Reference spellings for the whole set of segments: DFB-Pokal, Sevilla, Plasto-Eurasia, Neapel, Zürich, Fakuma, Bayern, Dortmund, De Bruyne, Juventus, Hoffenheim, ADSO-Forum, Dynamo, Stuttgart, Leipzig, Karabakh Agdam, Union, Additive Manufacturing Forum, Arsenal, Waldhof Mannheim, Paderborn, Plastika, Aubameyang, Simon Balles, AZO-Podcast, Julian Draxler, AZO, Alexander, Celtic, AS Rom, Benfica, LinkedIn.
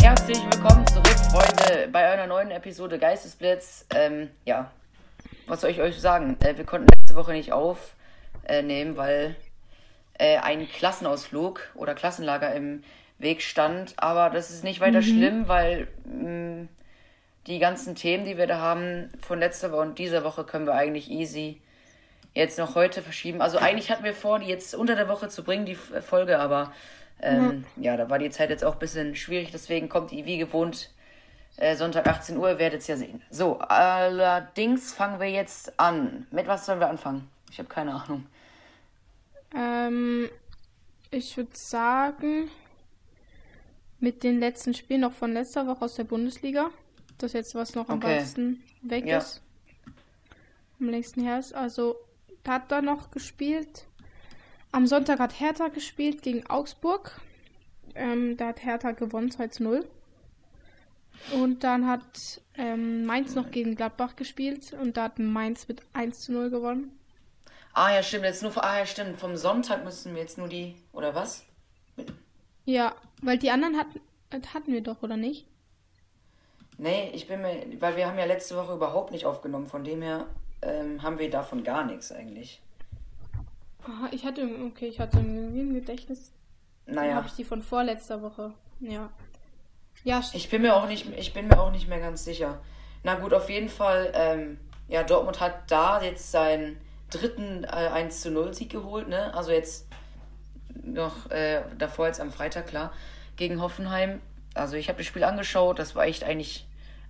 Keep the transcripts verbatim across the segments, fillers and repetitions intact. Herzlich willkommen zurück, Freunde, bei einer neuen Episode Geistesblitz. Ähm, ja, was soll ich euch sagen? Äh, wir konnten letzte Woche nicht aufnehmen, weil äh, ein Klassenausflug oder Klassenlager im Weg stand. Aber das ist nicht weiter mhm. schlimm, weil mh, die ganzen Themen, die wir da haben, von letzter Woche und dieser Woche können wir eigentlich easy jetzt noch heute verschieben. Also eigentlich hatten wir vor, die jetzt unter der Woche zu bringen, die Folge, aber ähm, ja. ja, da war die Zeit jetzt auch ein bisschen schwierig, deswegen kommt die wie gewohnt äh, Sonntag achtzehn Uhr, ihr werdet es ja sehen. So, allerdings fangen wir jetzt an. Mit was sollen wir anfangen? Ich habe keine Ahnung. Ähm, ich würde sagen, mit den letzten Spielen noch von letzter Woche aus der Bundesliga, das jetzt was noch am okay. weitesten weg ja. ist, am längsten her ist, also hat da noch gespielt. Am Sonntag hat Hertha gespielt gegen Augsburg. Ähm, da hat Hertha gewonnen zwei zu null. Und dann hat ähm, Mainz noch gegen Gladbach gespielt und da hat Mainz mit eins zu null gewonnen. Ah ja, stimmt. Jetzt nur ah, ja, stimmt. Vom Sonntag müssen wir jetzt nur die, oder was? Ja, weil die anderen hatten, hatten wir doch, oder nicht? Nee, ich bin mir, weil wir haben ja letzte Woche überhaupt nicht aufgenommen, von dem her Ähm, haben wir davon gar nichts eigentlich. Aha, ich hatte, okay, ich hatte irgendwie im Gedächtnis. Naja. Dann habe ich die von vorletzter Woche. Ja. Ja, st- ich bin mir auch nicht, ich bin mir auch nicht mehr ganz sicher. Na gut, auf jeden Fall, ähm, ja, Dortmund hat da jetzt seinen dritten äh, eins zu null Sieg geholt, ne? Also jetzt noch äh, davor jetzt am Freitag, klar, gegen Hoffenheim. Also ich habe das Spiel angeschaut, das war echt eigentlich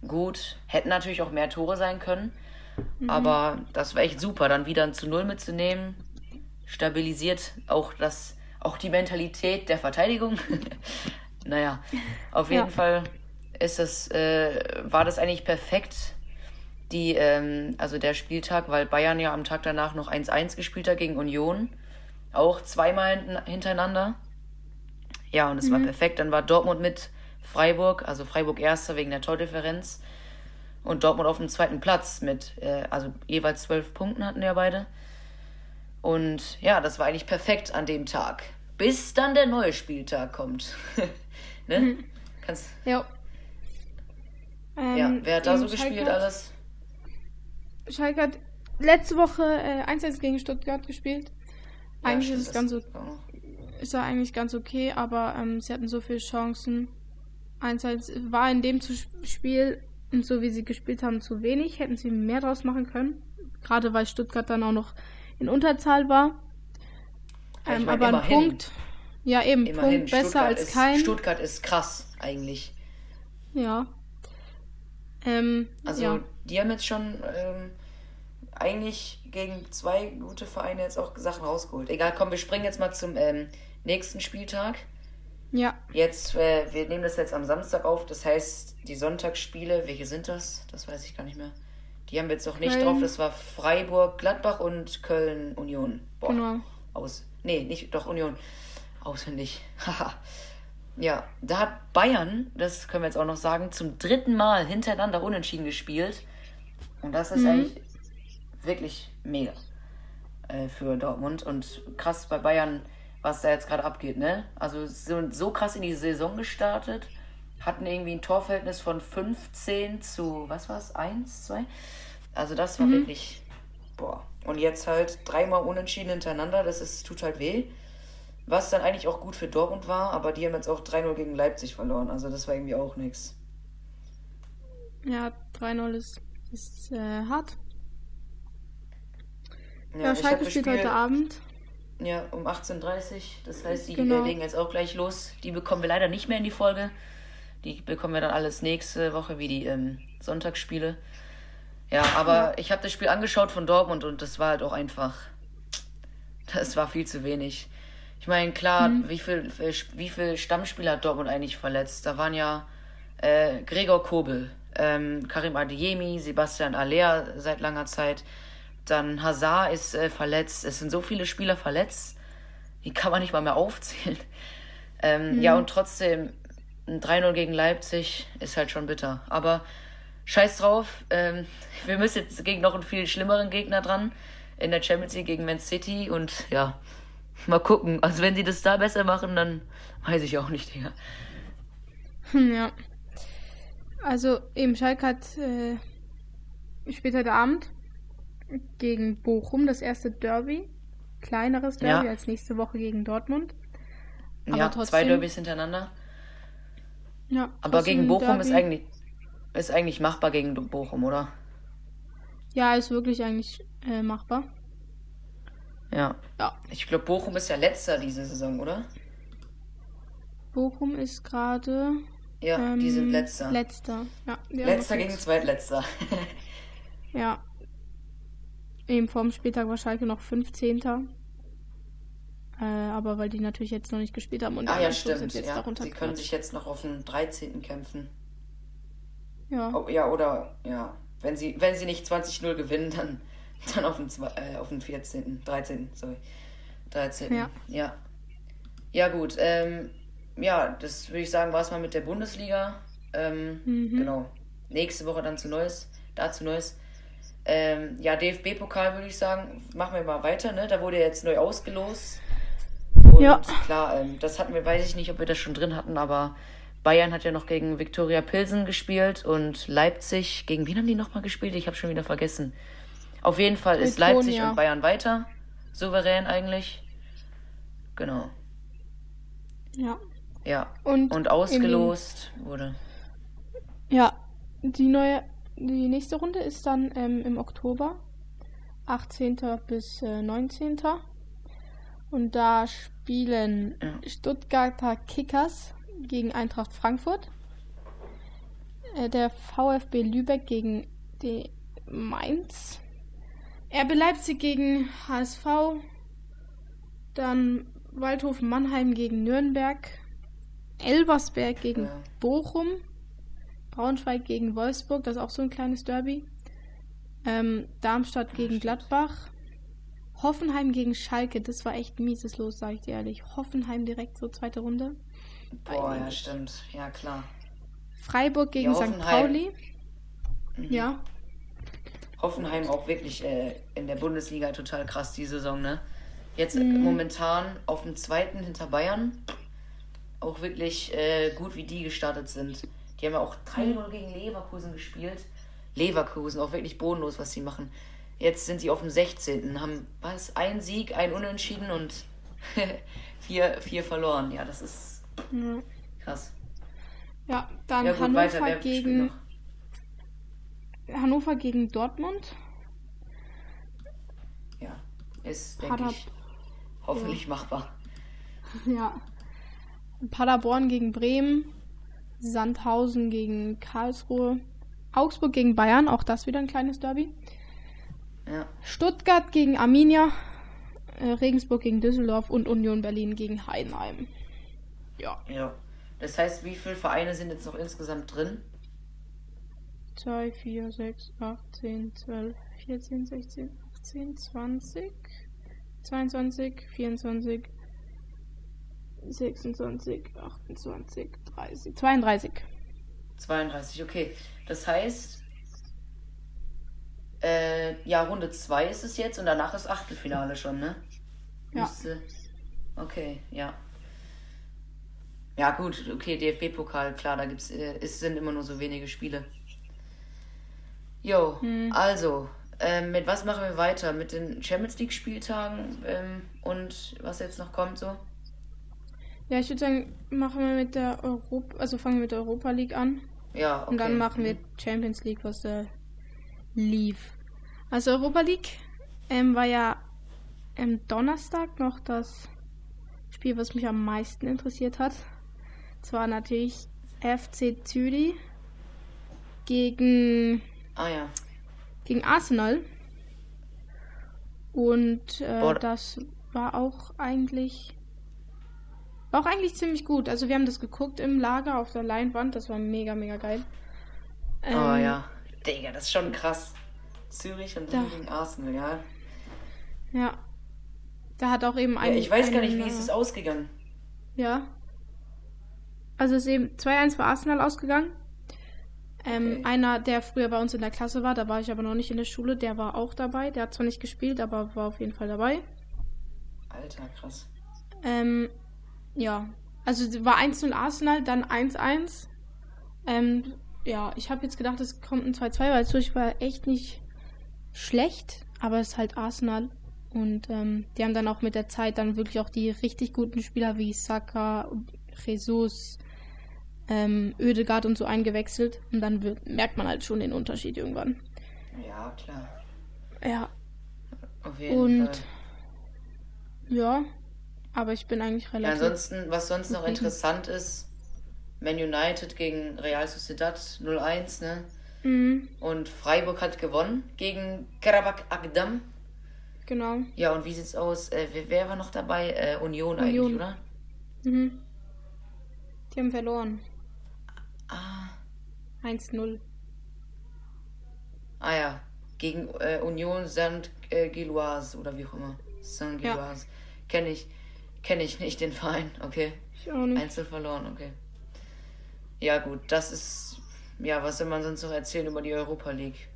gut. Hätten natürlich auch mehr Tore sein können. Aber mhm. das war echt super, dann wieder ein zu Null mitzunehmen. Stabilisiert auch das, auch die Mentalität der Verteidigung. Naja, auf jeden ja. Fall ist das, äh, war das eigentlich perfekt, die, ähm, also der Spieltag, weil Bayern ja am Tag danach noch eins eins gespielt hat gegen Union. Auch zweimal hintereinander. Ja, und es mhm. war perfekt. Dann war Dortmund mit Freiburg, also Freiburg Erster wegen der Tordifferenz. Und Dortmund auf dem zweiten Platz mit, äh, also jeweils zwölf Punkten hatten ja beide. Und ja, das war eigentlich perfekt an dem Tag. Bis dann der neue Spieltag kommt. Ne? Mhm. Kannst... Ja. Ähm, ja, wer hat da so gespielt Schalke alles? Schalke hat letzte Woche äh, eins eins gegen Stuttgart gespielt. Eigentlich ja, stimmt, ist es ganz so, ist ja eigentlich ganz okay, aber ähm, sie hatten so viele Chancen. eins eins war in dem Spiel... Und so wie sie gespielt haben, zu wenig. Hätten sie mehr draus machen können. Gerade weil Stuttgart dann auch noch in Unterzahl war. Ähm, ich mein, aber immerhin, ein Punkt. Ja, eben. Immerhin, Punkt besser Stuttgart als ist, kein. Stuttgart ist krass, eigentlich. Ja. Ähm, also, ja. die haben jetzt schon ähm, eigentlich gegen zwei gute Vereine jetzt auch Sachen rausgeholt. Egal, komm, wir springen jetzt mal zum ähm, nächsten Spieltag. Ja. Jetzt, äh, wir nehmen das jetzt am Samstag auf, das heißt, die Sonntagsspiele, welche sind das? Das weiß ich gar nicht mehr. Die haben wir jetzt noch nicht Köln. drauf, das war Freiburg, Gladbach und Köln, Union. Boah, genau. aus. Nee, nicht, doch Union. Auswendig. Haha. Ja, da hat Bayern, das können wir jetzt auch noch sagen, zum dritten Mal hintereinander unentschieden gespielt. Und das ist mhm. eigentlich wirklich mega äh, für Dortmund. Und krass bei Bayern, was da jetzt gerade abgeht, ne? Also sind so krass in die Saison gestartet, hatten irgendwie ein Torverhältnis von fünfzehn zu, was war's, eins, zwei? Also das war mhm. wirklich, boah. Und jetzt halt dreimal unentschieden hintereinander, das ist, tut halt weh. Was dann eigentlich auch gut für Dortmund war, aber die haben jetzt auch drei null gegen Leipzig verloren, also das war irgendwie auch nix. Ja, drei null ist, ist äh, hart. Ja, ja, Schalke spielt heute Abend. Ja, um achtzehn Uhr dreißig. Das heißt, die genau. legen jetzt auch gleich los. Die bekommen wir leider nicht mehr in die Folge. Die bekommen wir dann alles nächste Woche, wie die ähm, Sonntagsspiele. Ja, aber ja. ich habe das Spiel angeschaut von Dortmund und das war halt auch einfach... Das war viel zu wenig. Ich meine, klar, mhm. wie viel wie viel Stammspieler hat Dortmund eigentlich verletzt? Da waren ja äh, Gregor Kobel, ähm, Karim Adeyemi, Sebastian Aller seit langer Zeit... Dann Hazard ist äh, verletzt. Es sind so viele Spieler verletzt. Die kann man nicht mal mehr aufzählen. Ähm, mhm. Ja, und trotzdem, ein drei null gegen Leipzig ist halt schon bitter. Aber scheiß drauf. Ähm, wir müssen jetzt gegen noch einen viel schlimmeren Gegner dran. In der Champions League gegen Man City. Und ja, Mal gucken. Also wenn sie das da besser machen, dann weiß ich auch nicht, Digga. Ja. Also eben Schalke hat äh, spielt heute Abend gegen Bochum das erste Derby. Kleineres Derby ja. als nächste Woche gegen Dortmund. Aber ja, trotzdem, zwei Derbys hintereinander. Ja, aber gegen Bochum ist eigentlich, ist eigentlich machbar gegen Bochum, oder? Ja, ist wirklich eigentlich äh, machbar. Ja. ja. Ich glaube, Bochum ist ja letzter diese Saison, oder? Bochum ist gerade... Ja, ähm, die sind letzter. Letzter, ja. Letzter gegen zweitletzter. Ja. Eben vorm Spieltag war Schalke noch fünfzehnter. Äh, aber weil die natürlich jetzt noch nicht gespielt haben. Und ah ja, stimmt. Sind jetzt ja. darunter sie können sich jetzt noch auf den dreizehnten kämpfen. Ja. Oh, ja, oder, ja. Wenn sie, wenn sie nicht zwanzig null gewinnen, dann, dann auf den äh, auf den vierzehnten. dreizehnten. Sorry. dreizehnten. Ja. Ja, ja gut. Ähm, ja, das würde ich sagen, war es mal mit der Bundesliga. Ähm, mhm. Genau. Nächste Woche dann zu Neues. Da zu Neues. Ähm, ja, D F B-Pokal würde ich sagen, machen wir mal weiter, ne? Da wurde jetzt neu ausgelost. Und ja. klar, ähm, das hatten wir, weiß ich nicht, ob wir das schon drin hatten, aber Bayern hat ja noch gegen Viktoria Pilsen gespielt und Leipzig, gegen wen haben die nochmal gespielt? Ich habe schon wieder vergessen. Auf jeden Fall ist Beton, Leipzig ja. und Bayern weiter. Souverän eigentlich. Genau. Ja. Ja. Und, und ausgelost in... wurde. Ja, die neue... Die nächste Runde ist dann ähm, im Oktober, achtzehnten bis äh, neunzehnten Und da spielen ja. Stuttgarter Kickers gegen Eintracht Frankfurt, äh, der VfB Lübeck gegen die Mainz, R B Leipzig gegen H S V, dann Waldhof Mannheim gegen Nürnberg, Elversberg gegen ja. Bochum, Braunschweig gegen Wolfsburg, das ist auch so ein kleines Derby. Ähm, Darmstadt gegen Gladbach. Hoffenheim gegen Schalke, das war echt mieses Los, sage ich dir ehrlich. Hoffenheim direkt so zweite Runde. Boah, ja, stimmt. Ja, klar. Freiburg gegen ja, Sankt Pauli. Mhm. Ja. Hoffenheim auch wirklich äh, in der Bundesliga total krass die Saison, ne? Jetzt mhm. momentan auf dem zweiten hinter Bayern. Auch wirklich äh, gut, wie die gestartet sind. Die haben ja auch drei null gegen Leverkusen gespielt. Leverkusen, auch wirklich bodenlos, was sie machen. Jetzt sind sie auf dem sechzehnten Haben was? Ein Sieg, ein Unentschieden und vier, vier verloren. Ja, das ist ja. krass. Ja, dann ja, gut, Hannover weiter. gegen Hannover gegen Dortmund. Ja, ist, denke ich, hoffentlich ja. machbar. Ja. Paderborn gegen Bremen. Sandhausen gegen Karlsruhe, Augsburg gegen Bayern, auch das wieder ein kleines Derby. Ja. Stuttgart gegen Arminia, äh, Regensburg gegen Düsseldorf und Union Berlin gegen Heidenheim. Ja. ja. Das heißt, wie viele Vereine sind jetzt noch insgesamt drin? zwei, vier, sechs, acht, zehn, zwölf, vierzehn, sechzehn, siebzehn, achtzehn, zwanzig, zweiundzwanzig, vierundzwanzig, sechsundzwanzig, achtundzwanzig, dreißig, zweiunddreißig. zweiunddreißig, okay. Das heißt, äh, ja, Runde zwei ist es jetzt und danach ist Achtelfinale schon, ne? Ja. Müsste, okay, ja. Ja, gut, okay, D F B-Pokal, klar, da gibt's, äh, es sind immer nur so wenige Spiele. Jo, hm. also, äh, mit was machen wir weiter? Mit den Champions League-Spieltagen ähm, und was jetzt noch kommt so? Ja, ich würde sagen, machen wir mit der Europa, also fangen wir mit der Europa League an. Ja, okay. Und dann machen wir Champions League, was da äh, lief. Also Europa League ähm, war ja am Donnerstag noch das Spiel, was mich am meisten interessiert hat. Das war natürlich F C Zürich gegen, ah, ja. gegen Arsenal. Und äh, das war auch eigentlich... War auch eigentlich ziemlich gut. Also wir haben das geguckt im Lager auf der Leinwand. Das war mega, mega geil. Ähm, oh ja. Digga, das ist schon krass. Zürich und dann gegen Arsenal, ja. Ja. Da hat auch eben ein... Ja, ich weiß einen, gar nicht, wie ist es ausgegangen. Ja. Also es ist eben zwei eins für Arsenal ausgegangen. Ähm, okay. Einer, der früher bei uns in der Klasse war, da war ich aber noch nicht in der Schule, der war auch dabei. Der hat zwar nicht gespielt, aber war auf jeden Fall dabei. Alter, krass. Ähm, ja. Also war eins null Arsenal, dann eins eins. Ähm, ja, ich habe jetzt gedacht, es kommt ein zwei zwei, weil es durch war echt nicht schlecht, aber es ist halt Arsenal. Und ähm, die haben dann auch mit der Zeit dann wirklich auch die richtig guten Spieler wie Saka, Jesus, ähm, Oedegaard und so eingewechselt. Und dann wird, merkt man halt schon den Unterschied irgendwann. Ja, klar. Ja. Auf jeden und, Fall. Ja, aber ich bin eigentlich relativ... Ja, ansonsten, was sonst noch interessant ist, Man United gegen Real Sociedad null eins, ne? Mhm. Und Freiburg hat gewonnen gegen Karabakh Agdam. Genau. Ja, und wie sieht's aus? Äh, wer, wer war noch dabei? Äh, Union, Union eigentlich, oder? Mhm. Die haben verloren. Ah. eins null. Ah ja. Gegen äh, Union Saint-Gilloise oder wie auch immer. Saint-Gilloise. Ja. Kenne ich. Kenne ich nicht den Verein, okay. Ich auch nicht. eins null verloren, okay. Ja gut, das ist... Ja, was soll man sonst noch erzählen über die Europa League?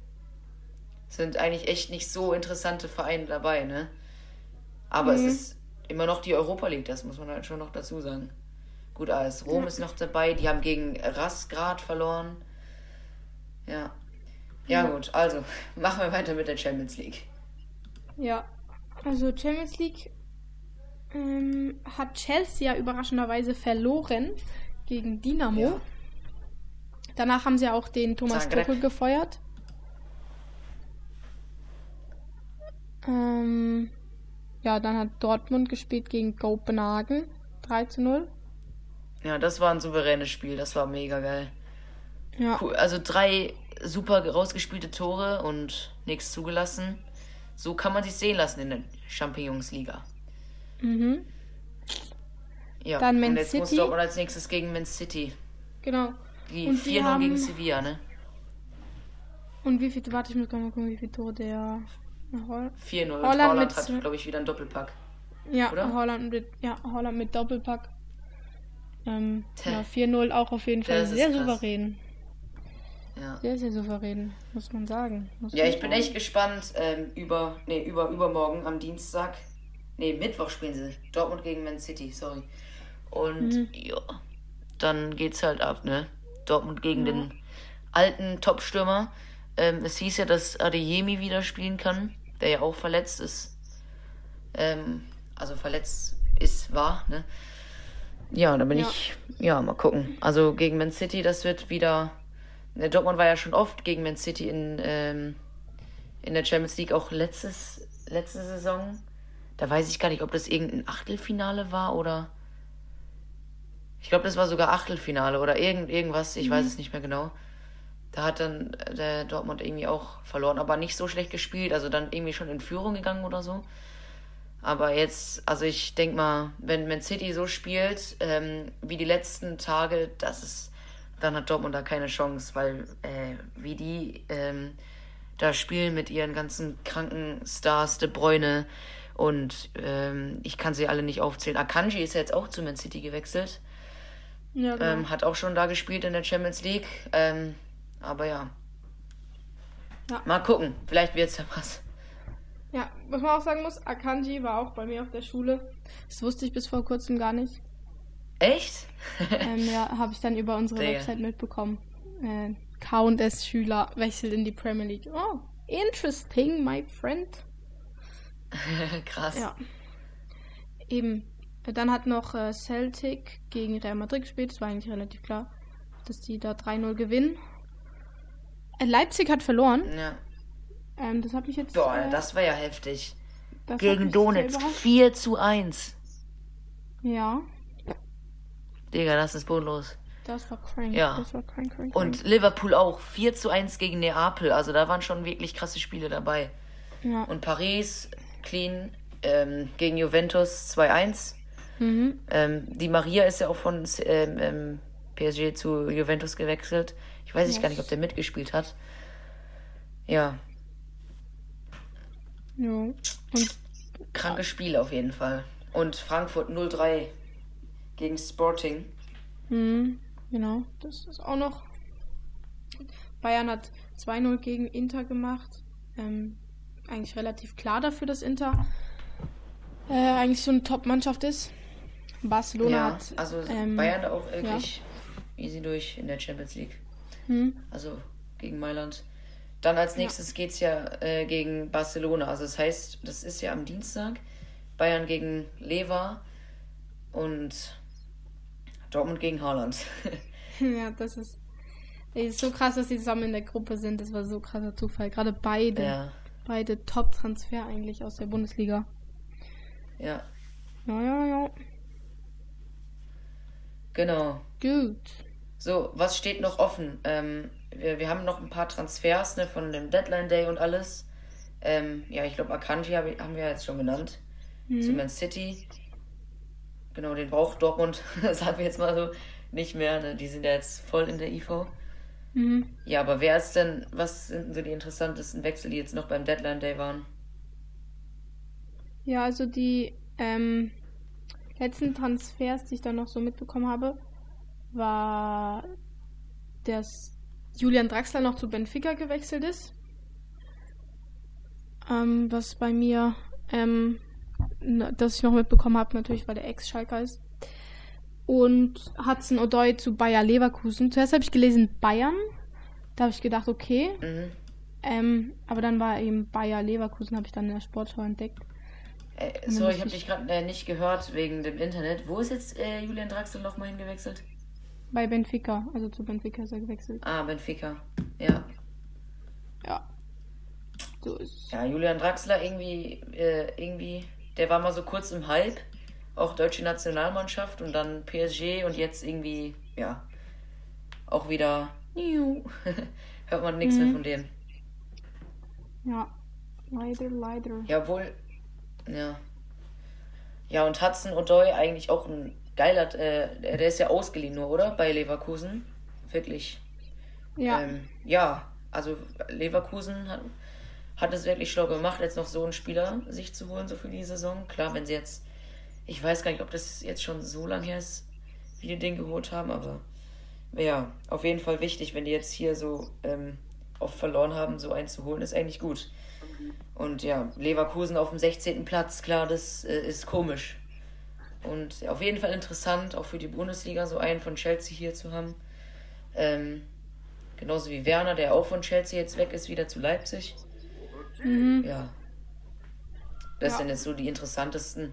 Sind eigentlich echt nicht so interessante Vereine dabei, ne? Aber mhm. es ist immer noch die Europa League, das muss man halt schon noch dazu sagen. Gut, A S Rom ja. ist noch dabei, die haben gegen Razgrad verloren. Ja. Ja, ja gut, also machen wir weiter mit der Champions League. Ja, also Champions League ähm, hat Chelsea ja überraschenderweise verloren gegen Dynamo. Ja. Danach haben sie auch den Thomas Tuchel gefeuert. Ähm, ja, dann hat Dortmund gespielt gegen Copenhagen, drei zu null. Ja, das war ein souveränes Spiel, das war mega geil. Ja. Cool, also drei super rausgespielte Tore und nichts zugelassen. So kann man sich sehen lassen in der Champions League. Mhm. Ja, dann Man und jetzt City. Muss Dortmund als nächstes gegen Man City. Genau. Die und vier null haben... gegen Sevilla, ne? Und wie viel, warte, ich muss mal gucken, wie viel Tore der... Hol- vier null. Holland, Holland mit hat, z- glaube ich, wieder einen Doppelpack. Ja, oder? Holland mit, ja, Holland mit Doppelpack. Ähm, ja, vier null auch auf jeden Fall. Sehr krass. Souverän. Ja. Sehr, sehr souverän, muss man sagen. Muss ja, man ich sagen. Bin echt gespannt ähm, über, nee, über, übermorgen am Dienstag. Nee, Mittwoch spielen sie. Dortmund gegen Man City, sorry. Und mhm. ja, dann geht's halt ab, ne? Dortmund gegen ja. den alten Top-Stürmer. Ähm, es hieß ja, dass Adeyemi wieder spielen kann, der ja auch verletzt ist. Ähm, also verletzt ist, war, ne? Ja, da bin ja. ich... Ja, mal gucken. Also gegen Man City, das wird wieder... Dortmund war ja schon oft gegen Man City in, ähm, in der Champions League, auch letztes, letzte Saison. Da weiß ich gar nicht, ob das irgendein Achtelfinale war oder... Ich glaube, das war sogar Achtelfinale oder irgend, irgendwas, ich mhm. weiß es nicht mehr genau. Da hat dann der Dortmund irgendwie auch verloren, aber nicht so schlecht gespielt, also dann irgendwie schon in Führung gegangen oder so. Aber jetzt, also ich denke mal, wenn Man City so spielt, ähm, wie die letzten Tage, das ist, dann hat Dortmund da keine Chance, weil äh, wie die ähm, da spielen mit ihren ganzen kranken Stars, De Bruyne und ähm, ich kann sie alle nicht aufzählen. Akanji ist ja jetzt auch zu Man City gewechselt, ja, genau. ähm, hat auch schon da gespielt in der Champions League, ähm, aber ja. ja. Mal gucken, vielleicht wird's ja was. Ja, was man auch sagen muss, Akanji war auch bei mir auf der Schule. Das wusste ich bis vor kurzem gar nicht. Echt? ähm, ja, habe ich dann über unsere Digga. Website mitbekommen. Äh, K und S-Schüler wechselt in die Premier League. Oh, interesting, my friend. Krass. Ja. Eben. Dann hat noch Celtic gegen Real Madrid gespielt. Das war eigentlich relativ klar, dass die da drei null gewinnen. Leipzig hat verloren. Ja. Ähm, das habe ich jetzt... Boah, äh, das war ja heftig. Gegen Donetsk. vier zu eins. Ja. Digga, das ist bodenlos. Das war crank. Ja. Das war crank, crank, crank. Und Liverpool auch. vier zu eins gegen Neapel. Also da waren schon wirklich krasse Spiele dabei. Ja. Und Paris, clean, ähm, gegen Juventus zwei eins. Mhm. Ähm, die Maria ist ja auch von ähm, ähm, P S G zu Juventus gewechselt. Ich weiß yes. gar nicht, ob der mitgespielt hat. Ja. Ja. Und krankes Spiel auf jeden Fall. Und Frankfurt null drei gegen Sporting. Mhm, genau. Das ist auch noch... Bayern hat zwei null gegen Inter gemacht. Ähm, eigentlich relativ klar dafür, dass Inter äh, eigentlich so eine Top-Mannschaft ist. Barcelona ja, hat... also ähm, Bayern auch wirklich ja. easy durch in der Champions League. Hm. Also gegen Mailand. Dann als nächstes ja. geht es ja äh, gegen Barcelona. Also das heißt, das ist ja am Dienstag. Bayern gegen Lever und Dortmund gegen Haaland. Ja, das ist, das ist so krass, dass die zusammen in der Gruppe sind. Das war so krasser Zufall. Gerade beide. Ja. Beide Top-Transfer eigentlich aus der Bundesliga. Ja. Ja, ja, ja. Genau. Gut. So, was steht noch offen? Ähm, wir, wir haben noch ein paar Transfers ne, von dem Deadline Day und alles. Ähm, ja, ich glaube, Akanji hab, haben wir jetzt schon genannt. Mhm. Zu Man City. Genau, den braucht Dortmund, sagen wir jetzt mal so, nicht mehr. Ne? Die sind ja jetzt voll in der I V. Mhm. Ja, aber wer ist denn, was sind so die interessantesten Wechsel, die jetzt noch beim Deadline Day waren? Ja, also die ähm, letzten Transfers, die ich dann noch so mitbekommen habe, war, dass Julian Draxler noch zu Benfica gewechselt ist. Ähm, was bei mir, ähm, dass ich noch mitbekommen habe, natürlich, weil der Ex-Schalker ist. Und Hudson Odoi zu Bayer Leverkusen. Zuerst habe ich gelesen Bayern. Da habe ich gedacht, okay. Mhm. Ähm, aber dann war eben Bayer Leverkusen, habe ich dann in der Sportschau entdeckt. Äh, sorry, ich habe dich gerade äh, nicht gehört wegen dem Internet. Wo ist jetzt äh, Julian Draxler nochmal hingewechselt? Bei Benfica. Also zu Benfica ist er gewechselt. Ah, Benfica. Ja. Ja. So ist. Ja, Julian Draxler irgendwie, äh, irgendwie, der war mal so kurz im Hype. Auch deutsche Nationalmannschaft und dann P S G und jetzt irgendwie, ja, auch wieder hört man nichts mhm. mehr von dem. Ja, leider, leider. Ja, wohl, ja. Ja, und Hudson Odoi eigentlich auch ein geiler, äh, der ist ja ausgeliehen nur, oder? Bei Leverkusen, wirklich. Ja. Ähm, ja, also Leverkusen hat, hat es wirklich schlau gemacht, jetzt noch so einen Spieler sich zu holen, so für die Saison. Klar, wenn sie jetzt ich weiß gar nicht, ob das jetzt schon so lange her ist, wie die den geholt haben, aber ja, auf jeden Fall wichtig, wenn die jetzt hier so ähm, oft verloren haben, so einen zu holen, ist eigentlich gut. Und ja, Leverkusen auf dem sechzehnten Platz, klar, das äh, ist komisch. Und auf jeden Fall interessant, auch für die Bundesliga so einen von Chelsea hier zu haben. Ähm, genauso wie Werner, der auch von Chelsea jetzt weg ist, wieder zu Leipzig. Mhm. Ja. Das ja. sind jetzt so die interessantesten.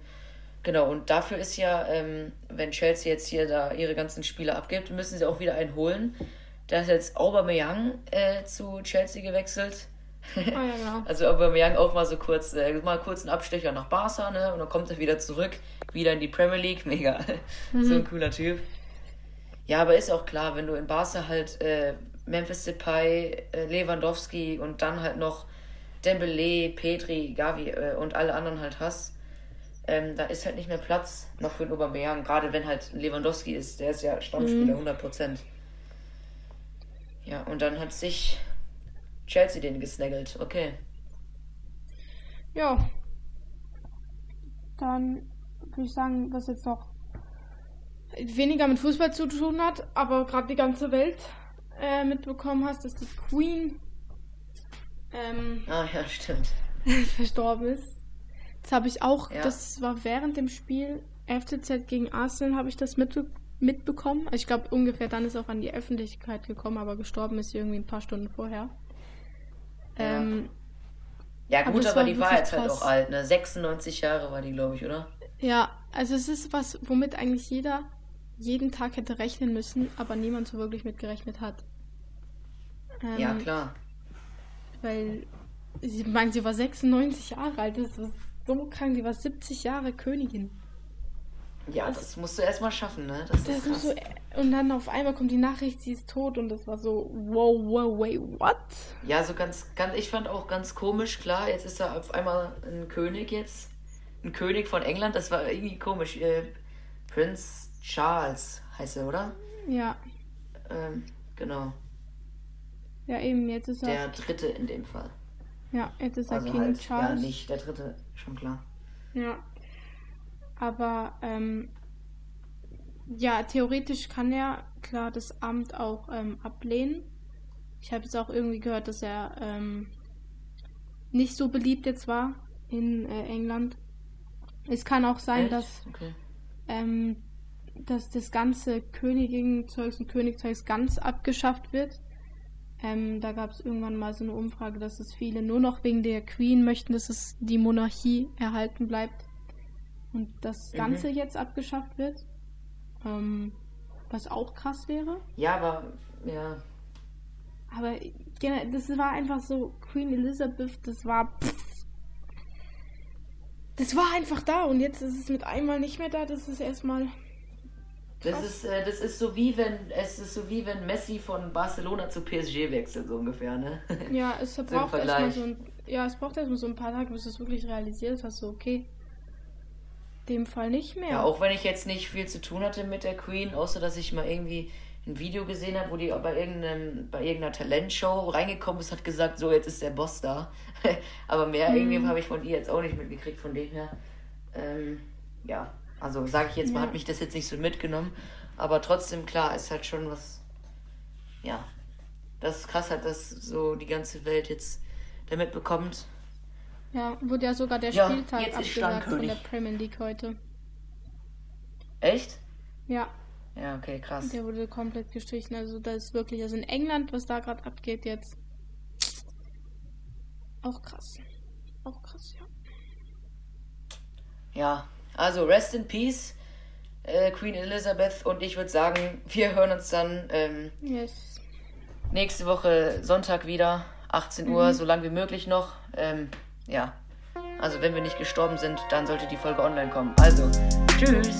Genau, und dafür ist ja, ähm, wenn Chelsea jetzt hier da ihre ganzen Spieler abgibt, müssen sie auch wieder einen holen. Da ist jetzt Aubameyang äh, zu Chelsea gewechselt. Oh, ja, ja. Also Aubameyang auch mal so kurz, äh, mal kurz einen Abstecher nach Barca, ne? Und dann kommt er wieder zurück, wieder in die Premier League. Mega. Mhm. So ein cooler Typ. Ja, aber ist auch klar, wenn du in Barca halt äh, Memphis Depay, äh, Lewandowski und dann halt noch Dembélé, Pedri, Gavi äh, und alle anderen halt hast, Ähm, da ist halt nicht mehr Platz noch für den Aubameyang, gerade wenn halt Lewandowski ist, der ist ja Stammspieler, mhm. hundert Prozent. Ja, und dann hat sich Chelsea den gesnaggelt, okay. Ja. Dann würde ich sagen, was jetzt noch weniger mit Fußball zu tun hat, aber gerade die ganze Welt äh, mitbekommen hast, dass die Queen ähm, ah, ja, stimmt. verstorben ist. Das habe ich auch, ja. das war während dem Spiel F C Z gegen Arsenal, habe ich das mitbe- mitbekommen. Also ich glaube, ungefähr dann ist auch an die Öffentlichkeit gekommen, aber gestorben ist sie irgendwie ein paar Stunden vorher. Ja, ähm, ja gut, aber, aber war die war jetzt halt auch alt, ne? sechsundneunzig Jahre war die, glaube ich, oder? Ja, also es ist was, womit eigentlich jeder jeden Tag hätte rechnen müssen, aber niemand so wirklich mit gerechnet hat. Ähm, ja, klar. Weil, ich meine, sie war sechsundneunzig Jahre alt, das ist so krank, die war siebzig Jahre Königin. Ja, das, das musst du erstmal schaffen, ne? Das, das ist krass. So, und dann auf einmal kommt die Nachricht, sie ist tot und das war so, wow, wow, wait, what? Ja, so ganz, ganz, ich fand auch ganz komisch, klar, jetzt ist da auf einmal ein König jetzt, ein König von England, das war irgendwie komisch. Äh, Prinz Charles heißt er, oder? Ja. Ähm, genau. Ja, eben, jetzt ist er... Der dritte in dem Fall. Ja, jetzt ist er also King halt, Charles. Ja, nicht der dritte, schon klar. Ja, aber ähm, ja, theoretisch kann er, klar, das Amt auch ähm, ablehnen. Ich habe jetzt auch irgendwie gehört, dass er ähm, nicht so beliebt jetzt war in äh, England. Es kann auch sein, Echt? dass okay. ähm, dass das ganze Königin-Zeugs und Königzeugs ganz abgeschafft wird. Ähm, da gab es irgendwann mal so eine Umfrage, dass es viele nur noch wegen der Queen möchten, dass es die Monarchie erhalten bleibt und das Ganze mhm. jetzt abgeschafft wird, ähm, was auch krass wäre. Ja, aber ja. Aber das war einfach so, Queen Elizabeth, das war pff, das war einfach da und jetzt ist es mit einmal nicht mehr da. Das ist erstmal Das ist, äh, das ist so wie wenn es ist so wie wenn Messi von Barcelona zu P S G wechselt, so ungefähr, ne? Ja, es braucht erstmal so ein, ja, es braucht erstmal so ein paar Tage, bis du es wirklich realisiert hast, so okay. Dem Fall nicht mehr. Ja, auch wenn ich jetzt nicht viel zu tun hatte mit der Queen, außer dass ich mal irgendwie ein Video gesehen habe, wo die bei irgendeinem, bei irgendeiner Talentshow reingekommen ist, hat gesagt, so jetzt ist der Boss da. Aber mehr hm. irgendwie habe ich von ihr jetzt auch nicht mitgekriegt, von dem her. Ähm, ja. Also sage ich jetzt mal, ja. hat mich das jetzt nicht so mitgenommen, aber trotzdem, klar, ist halt schon was, ja, das ist krass halt, dass so die ganze Welt jetzt damit bekommt. Ja, wurde ja sogar der ja, Spieltag abgesagt von der Premier League heute. Echt? Ja. Ja, okay, krass. Der wurde komplett gestrichen, also das ist wirklich, also in England, was da gerade abgeht jetzt, auch krass. Auch krass, ja. Ja. Also, rest in peace, äh, Queen Elizabeth, und ich würde sagen, wir hören uns dann ähm, yes. nächste Woche Sonntag wieder, achtzehn Uhr, so lange wie möglich noch. Ähm, ja, also wenn wir nicht gestorben sind, dann sollte die Folge online kommen. Also, tschüss!